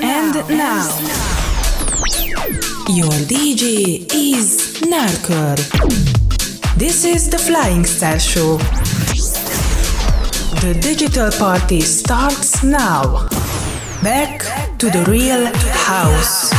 And now. Your DJ is Narker. This is the Flying Star Show. The digital party starts now. Back to the real house.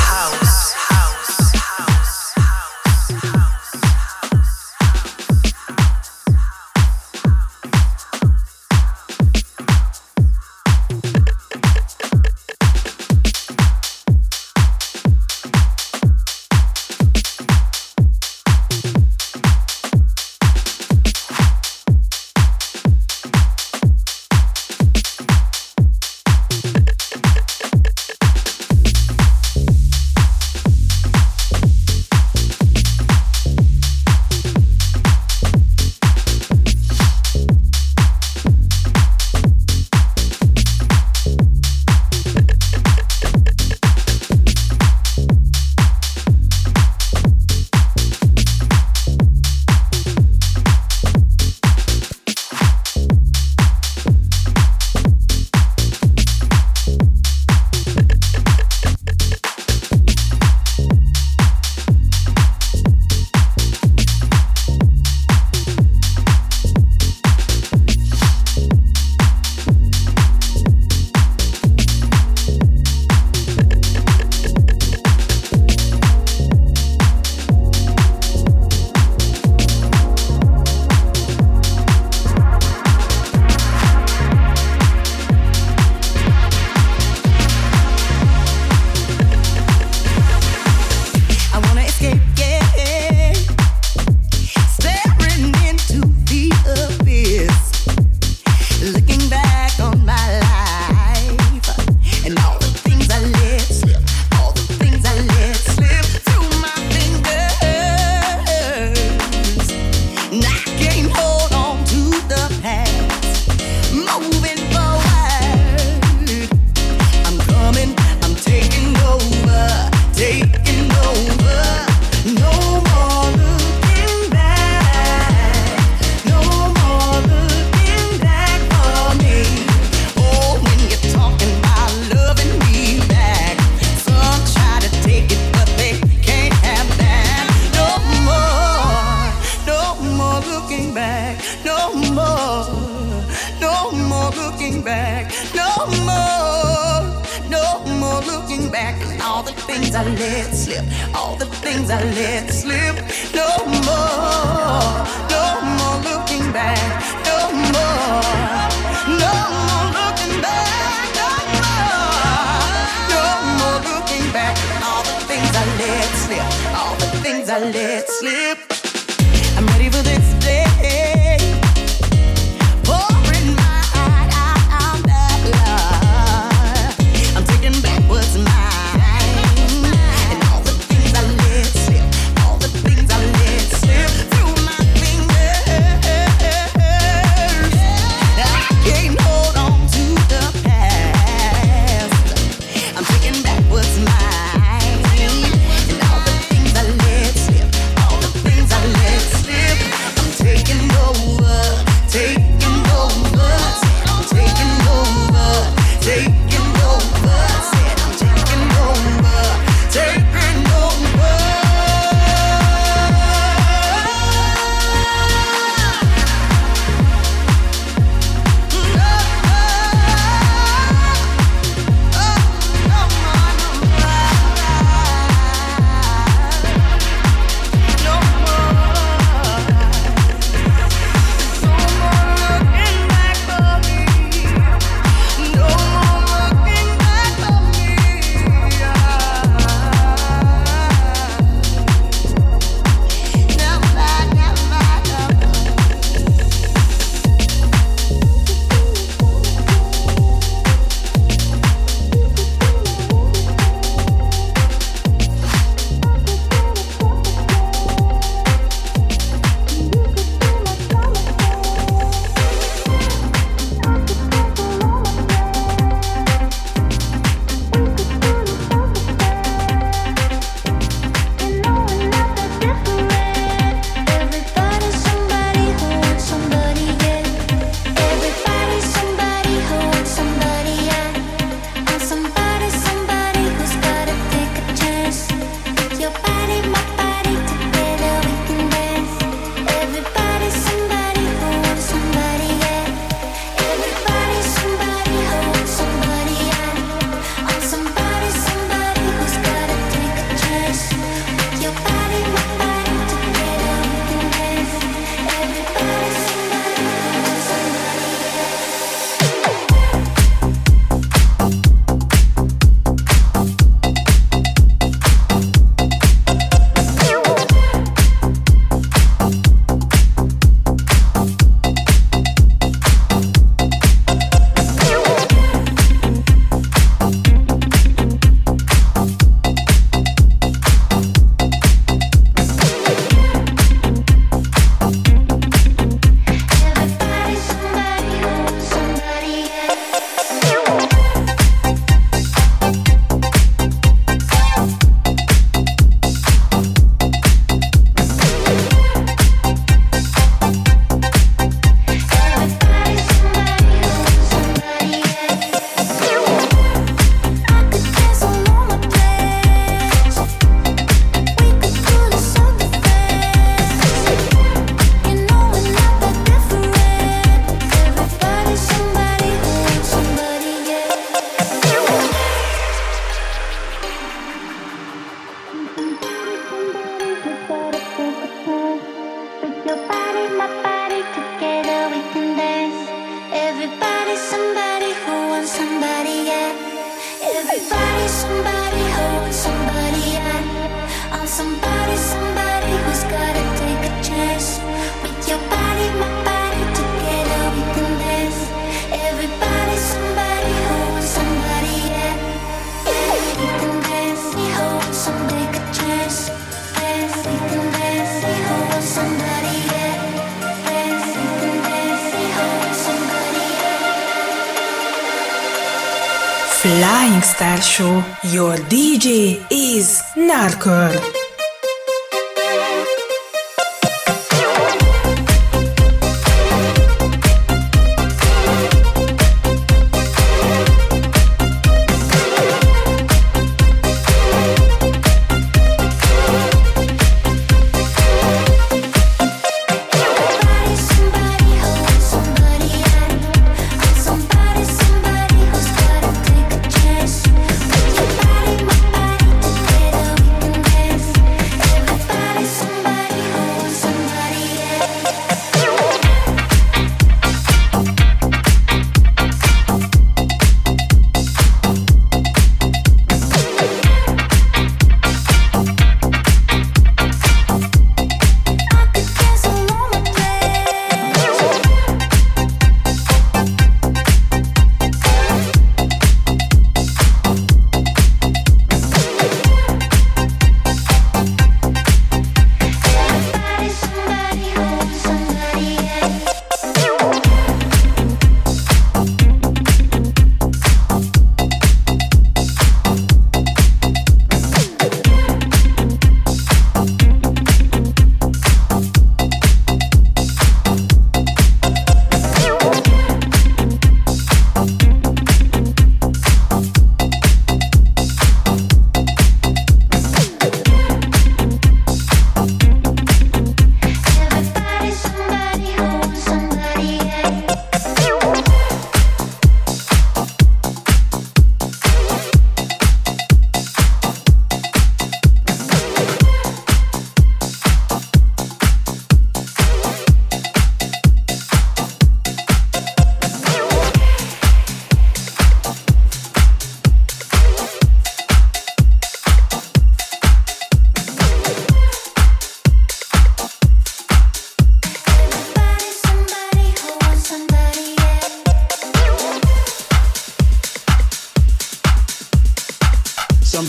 Flying Star Show. Your DJ is Narker.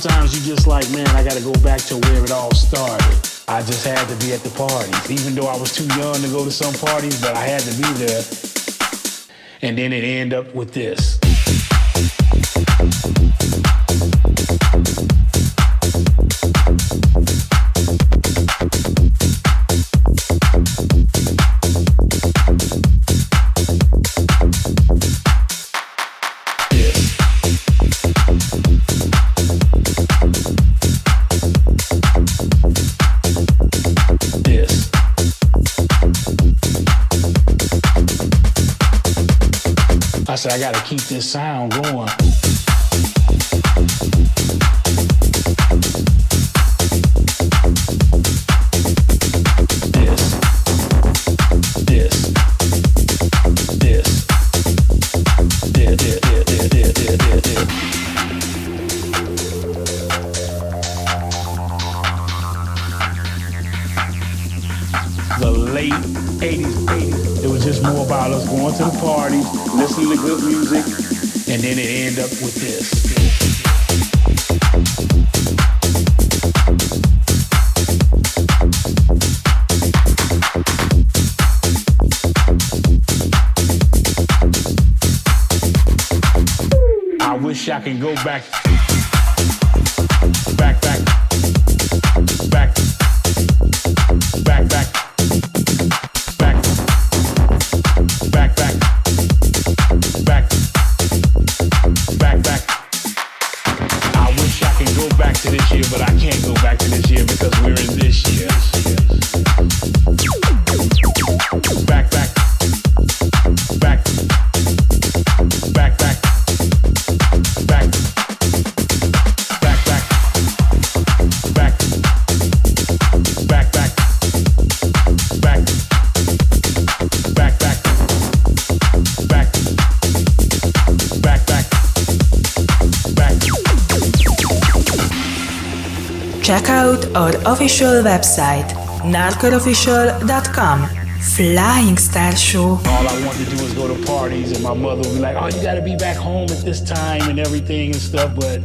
Sometimes you're just like, man, I gotta go back to where it all started. I just had to be at the parties, even though I was too young to go to some parties, but I had to be there. And then it ended up with this. So I gotta keep this sound going. The late 80s. It was just more about us going to the parties, listening to good music, and then it ended up with this. I wish I could go back. Check out our official website, norker.net/official.com. Flying Star Show. All I wanted to do was go to parties, and my mother would be like, "Oh, you gotta be back home at this time and everything and stuff." But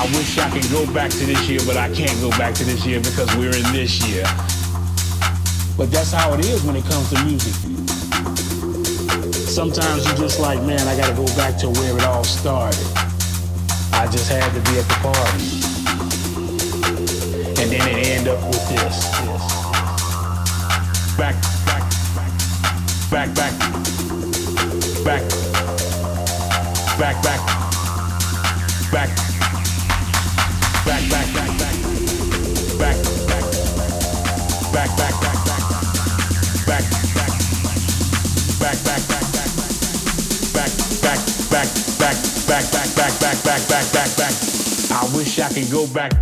I wish I could go back to this year, but I can't go back to this year because we're in this year. But that's how it is when it comes to music. sometimes you're just like, man, I gotta go back to where it all started. I just had to be at the party. And then it ended up with this. Back. I wish I could go back.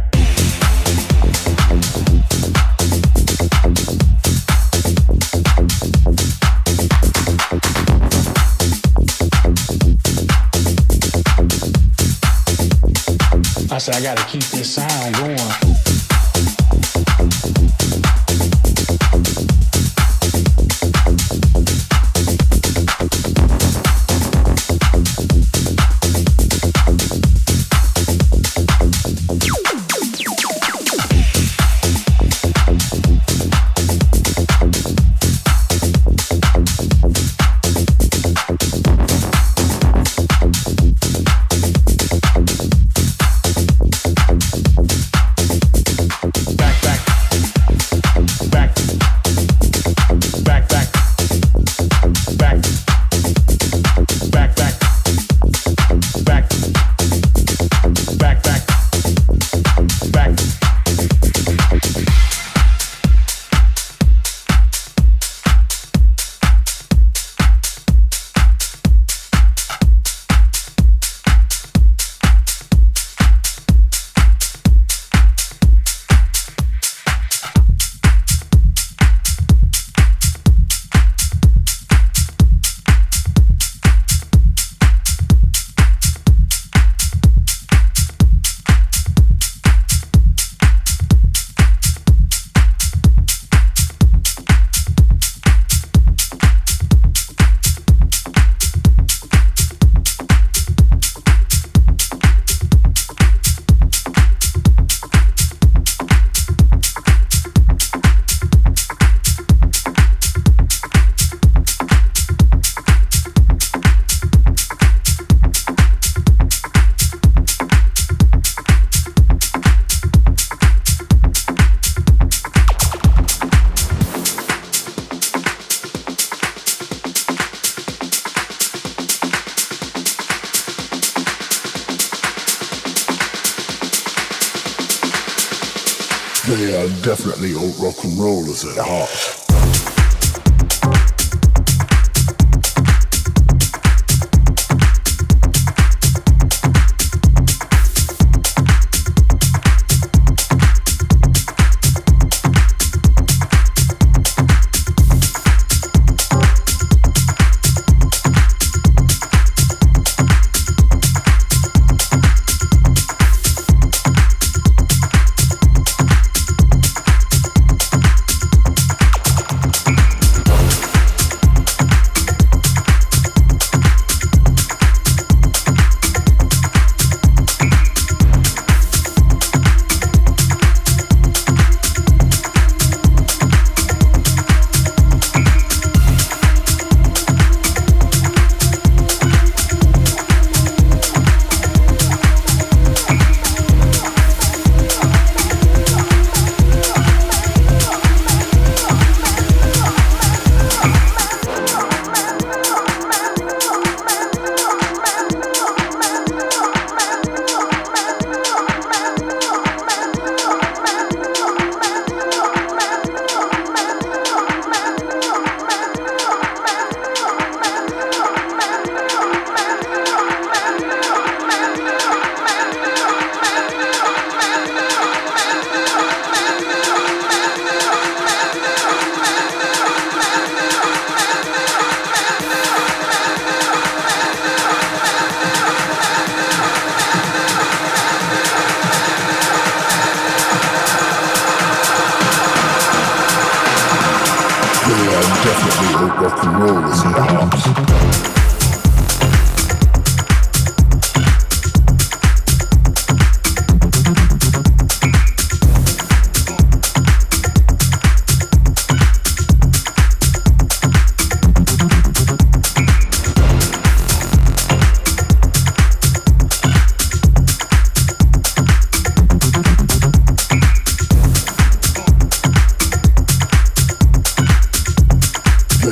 I said I gotta keep this sound going. They are definitely old rock and rollers at heart.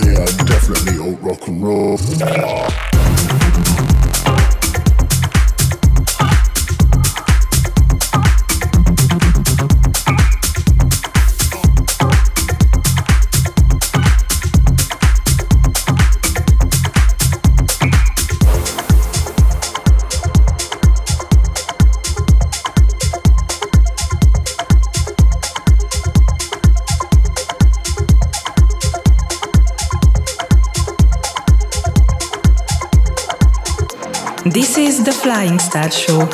they are definitely old rock and roll. This is the Flying Star Show.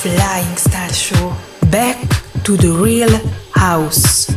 Flying Star Show, back to the real house.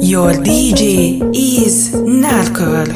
Your DJ is Narker.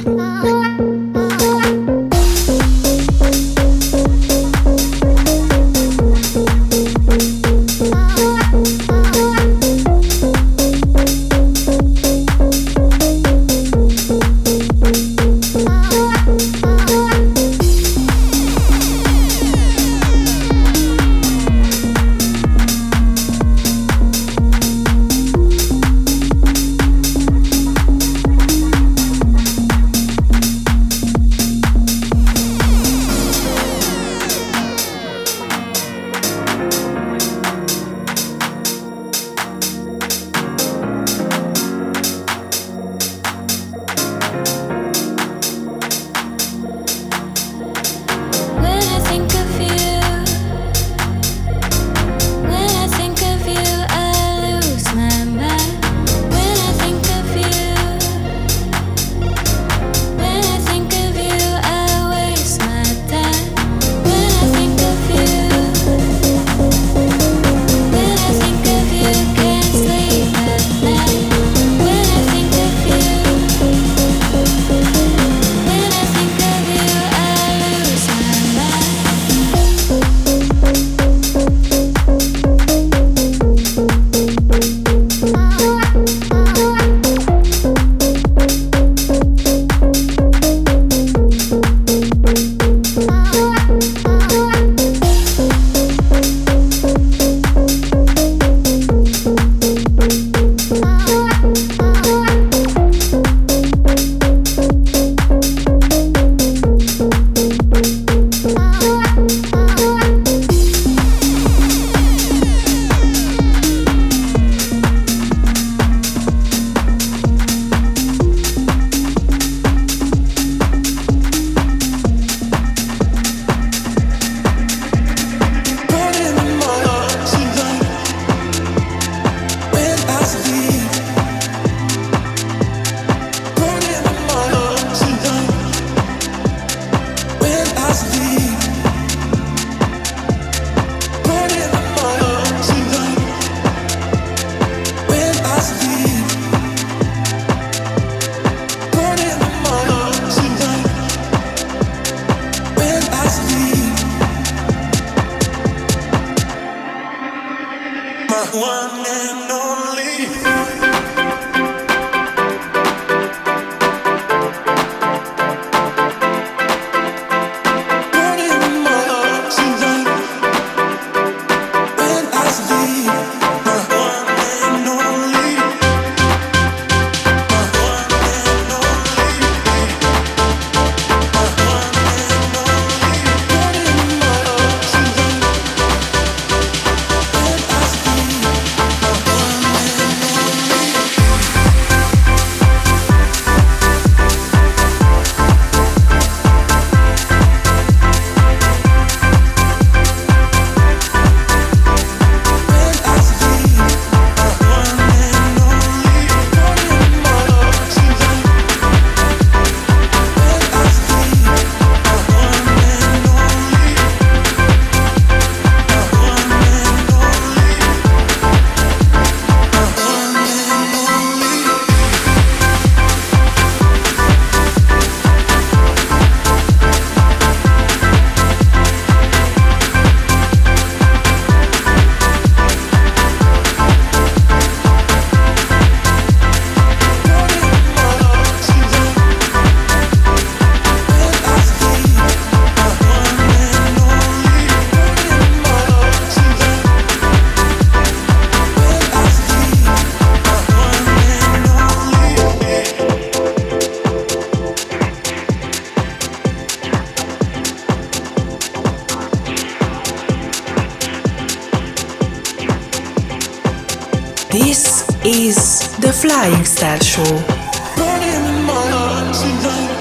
This is the Flying Star Show. Burning in my arms tonight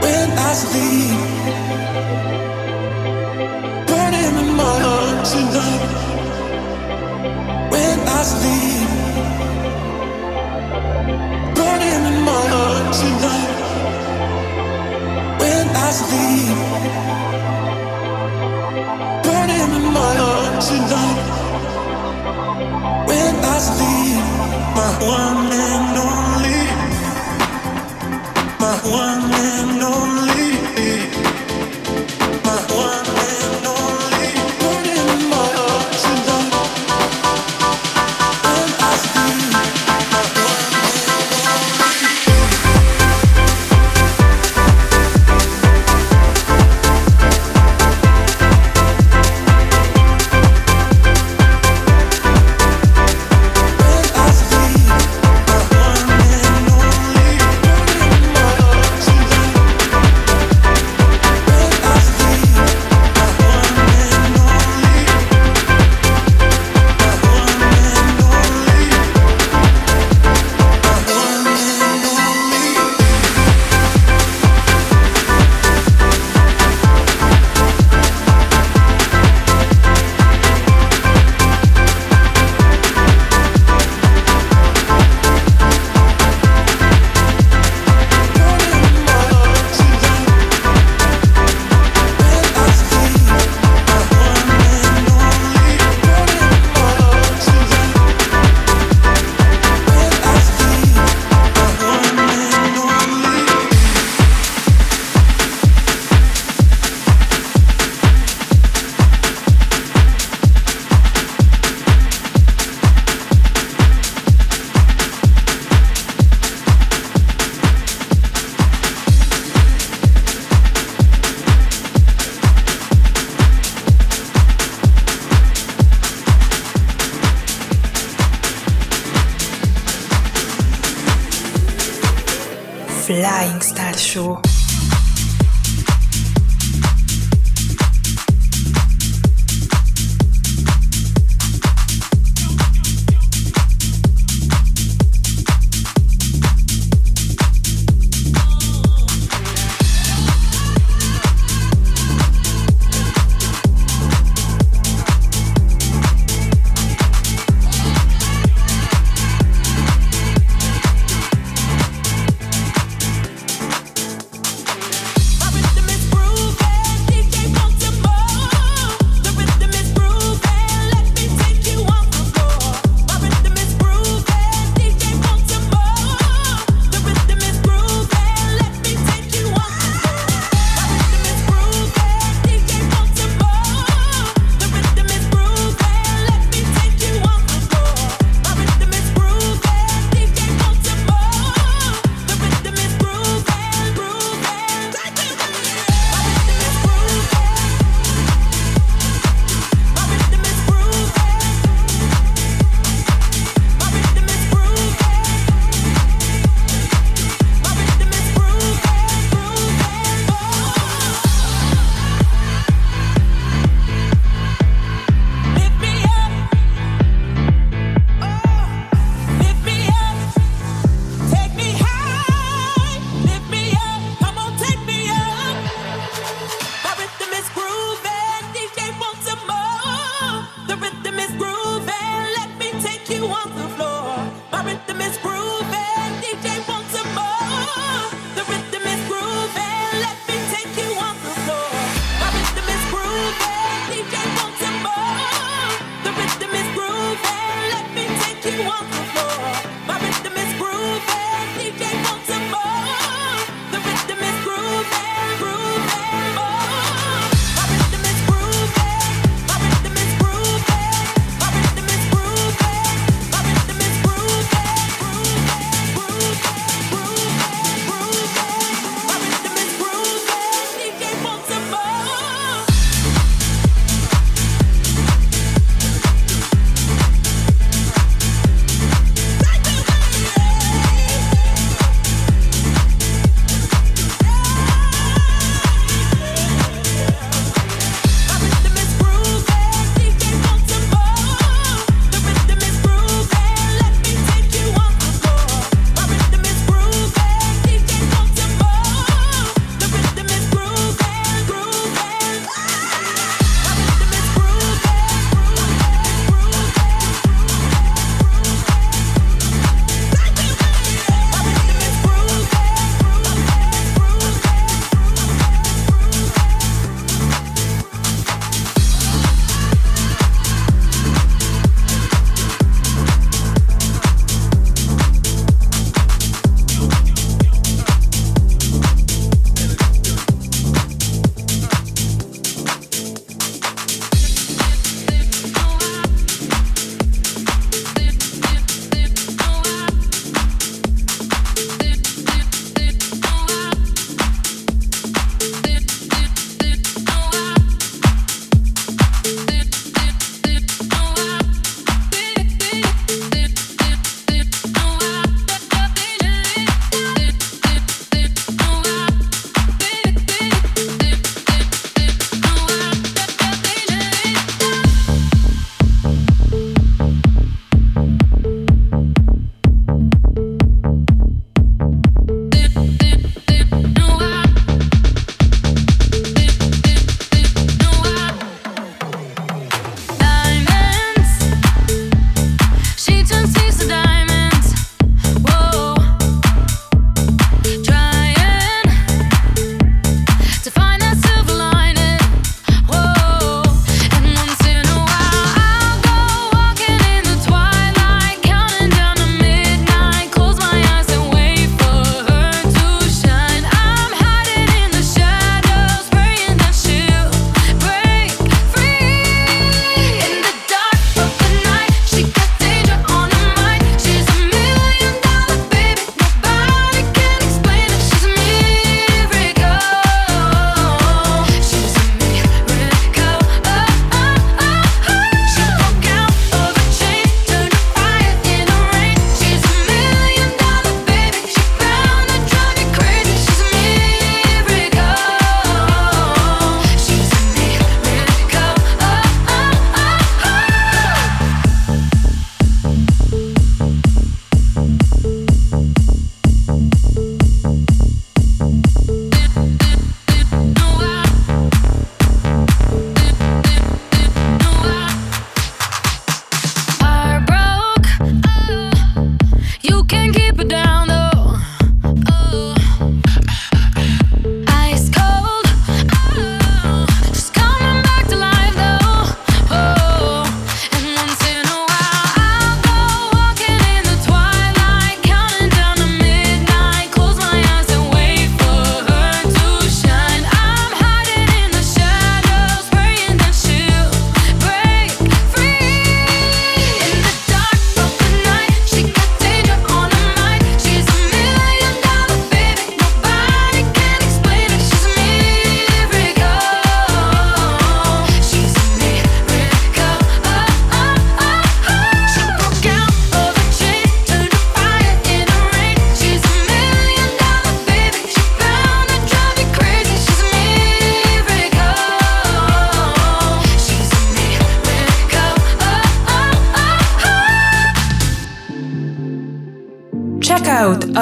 when I sleep. Burning in my arms tonight when I sleep. Burning in my arms tonight when I sleep. Burning in my arms tonight. When I sleep, my one and only, my one and only, my one and only. Burning in my heart tonight. When I sleep, my one and only. Flying Star Show.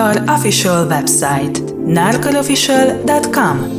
Narker official website, narcofficial.com.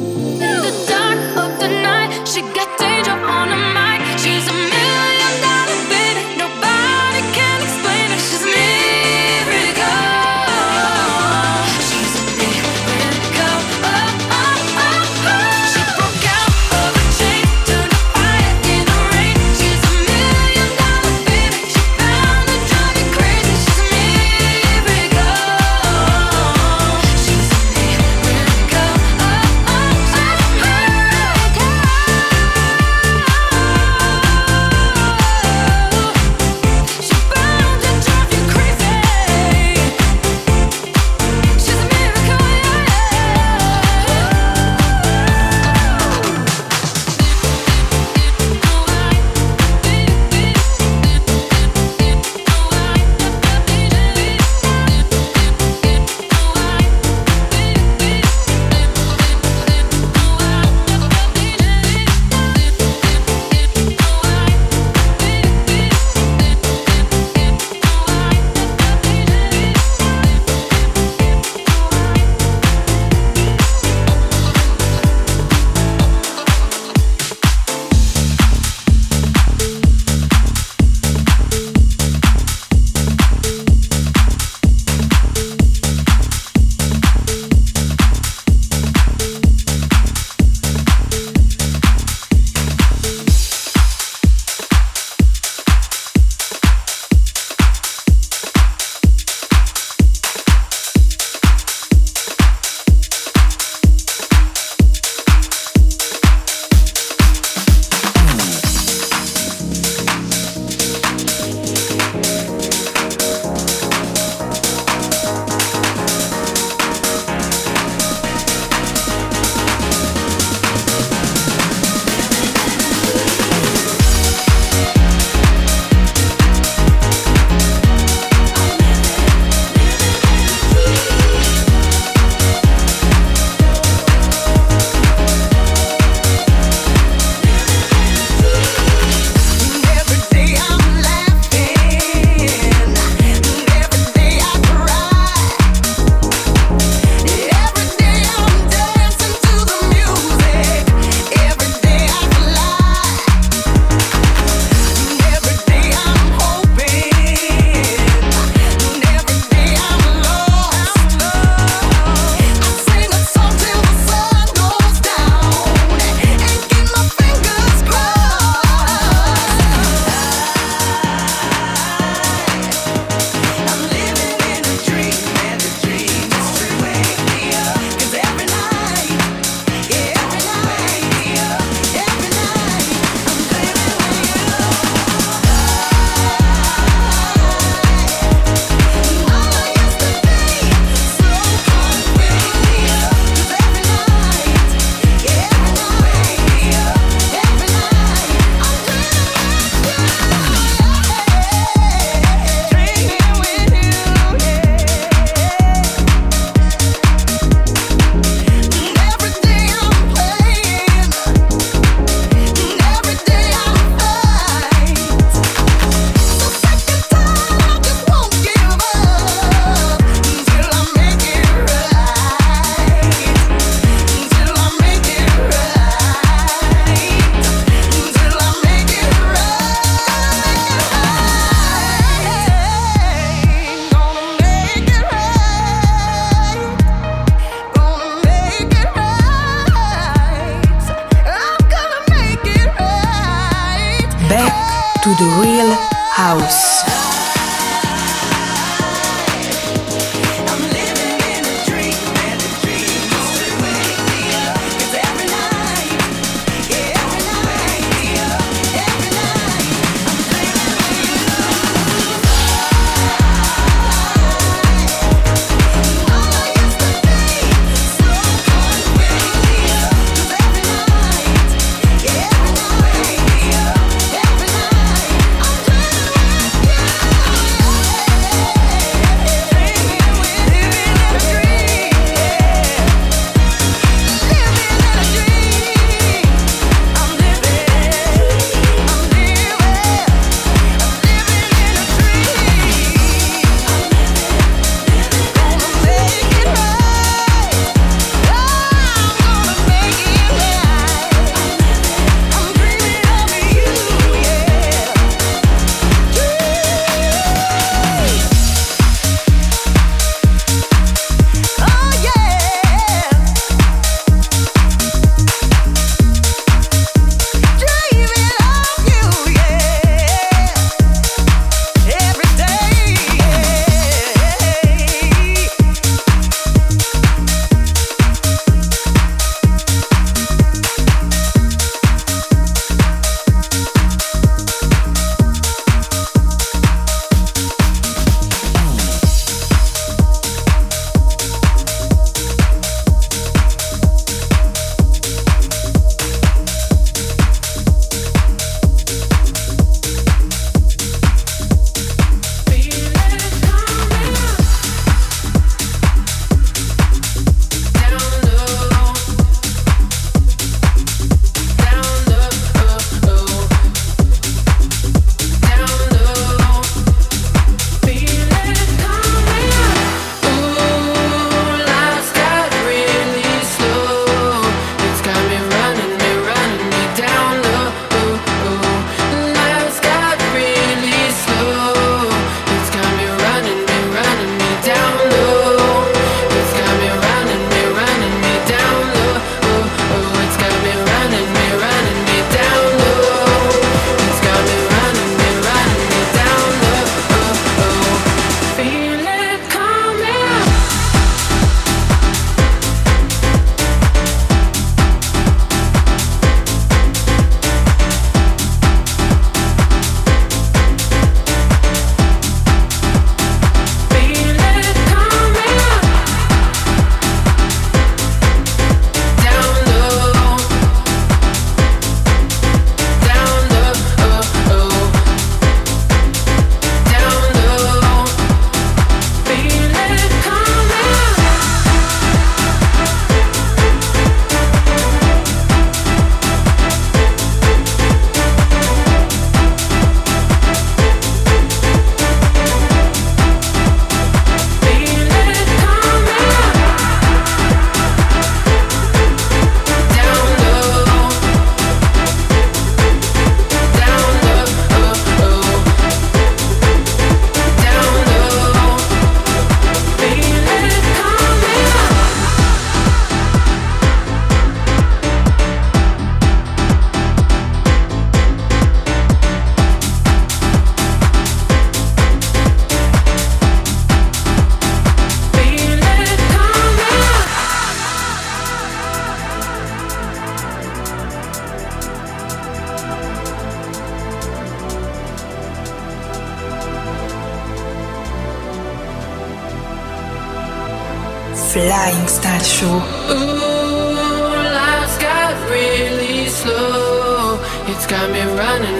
Flying Star Show. Ooh, life's got really slow. It's got me running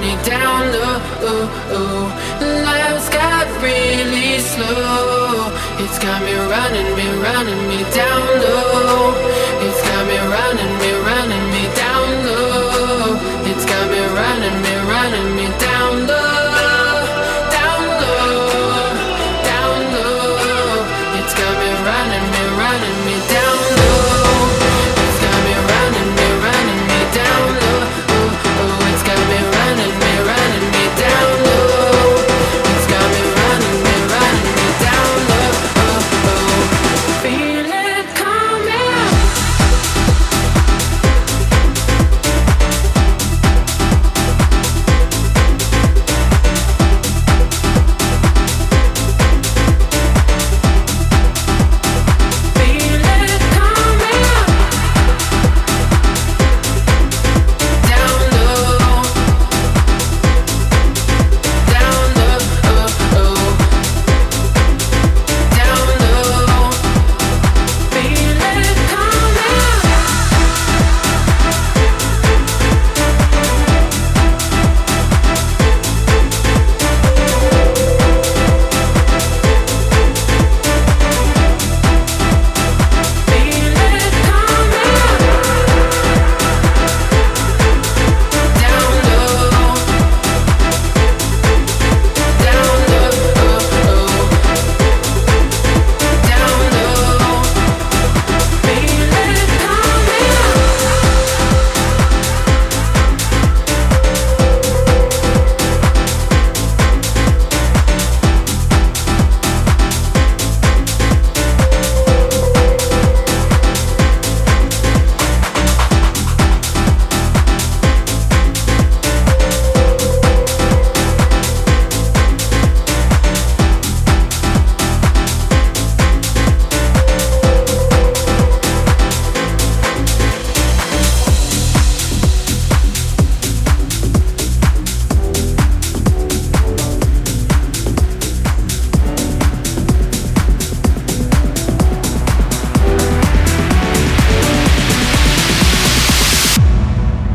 me down low. Ooh, ooh. Life's got really slow. It's got me running me down low. It's got me running me down low. It's got me running me down low.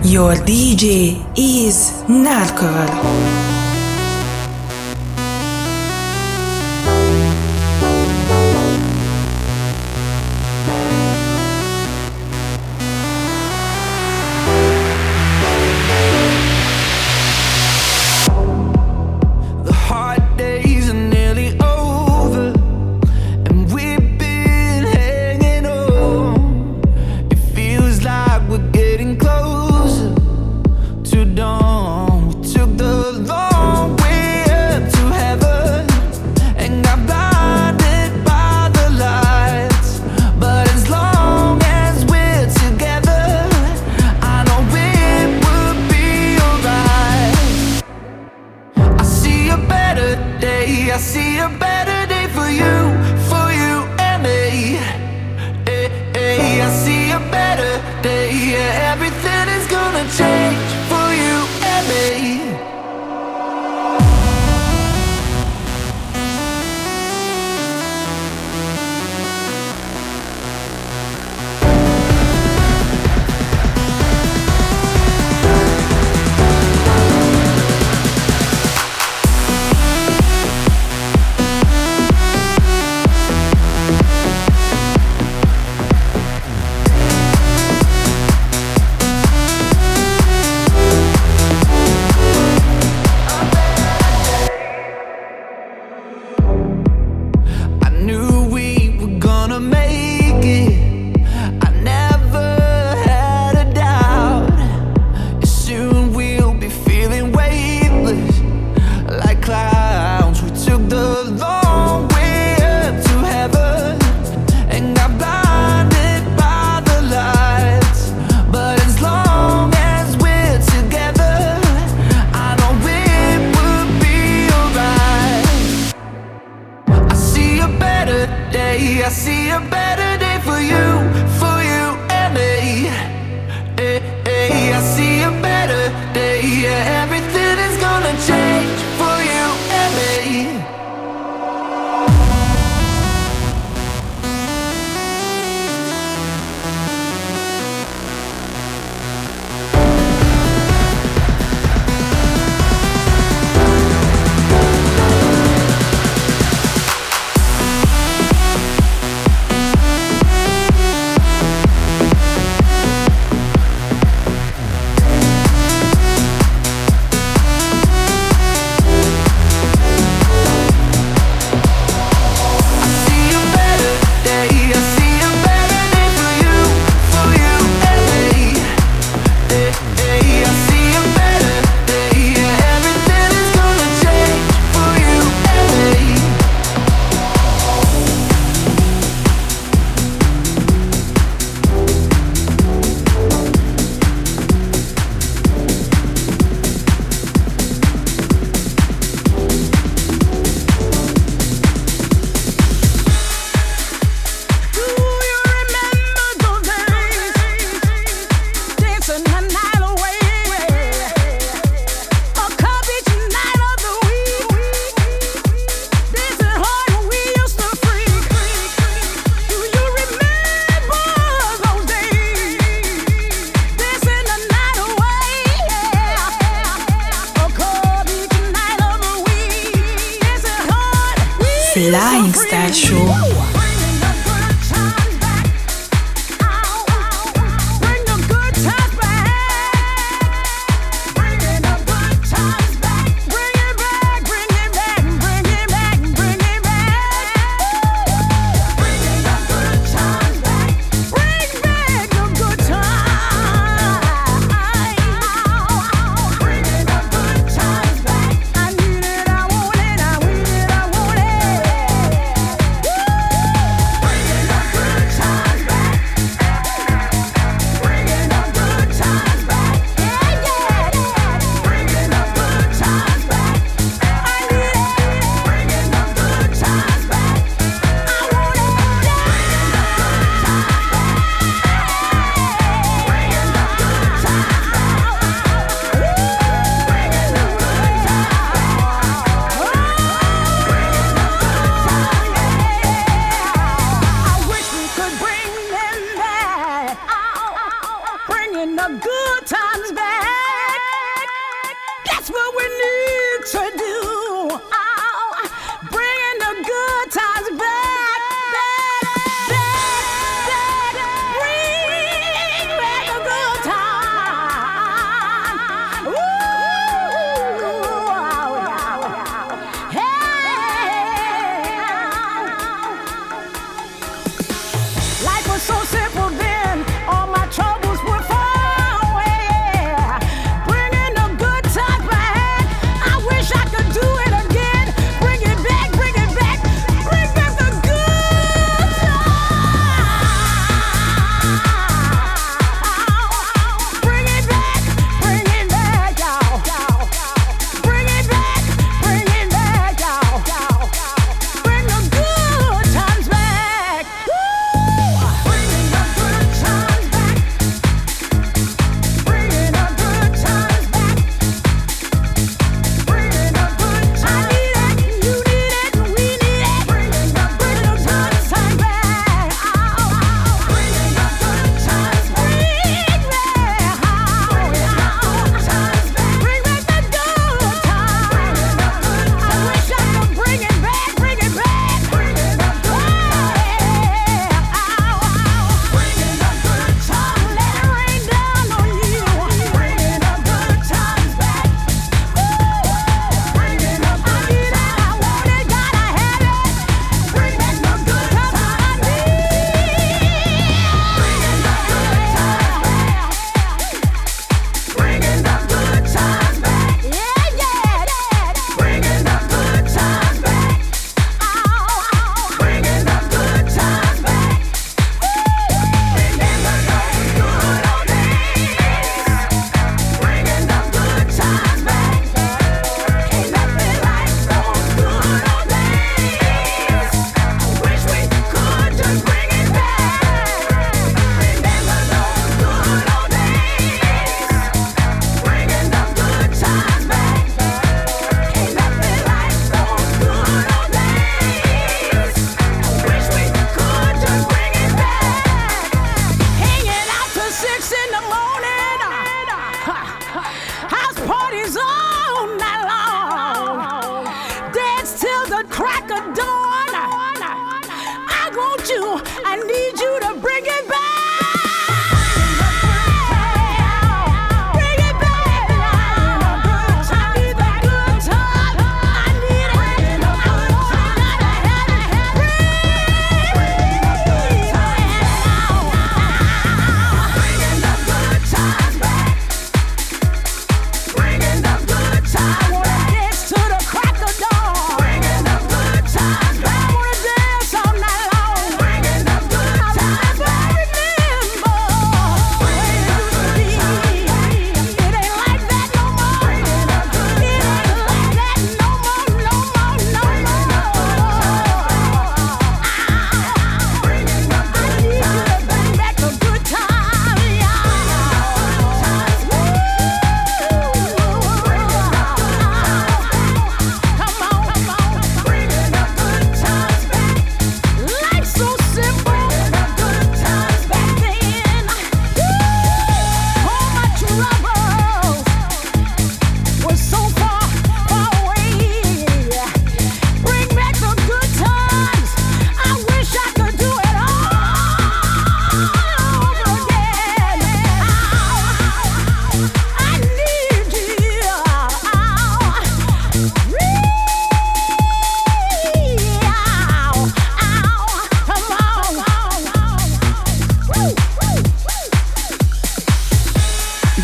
Your DJ is Narker. Flying Star Show. Troubles were far away, bringing the good times back.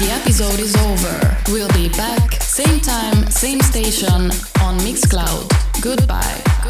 the episode is over. We'll be back, same time, same station on Mixcloud. Goodbye.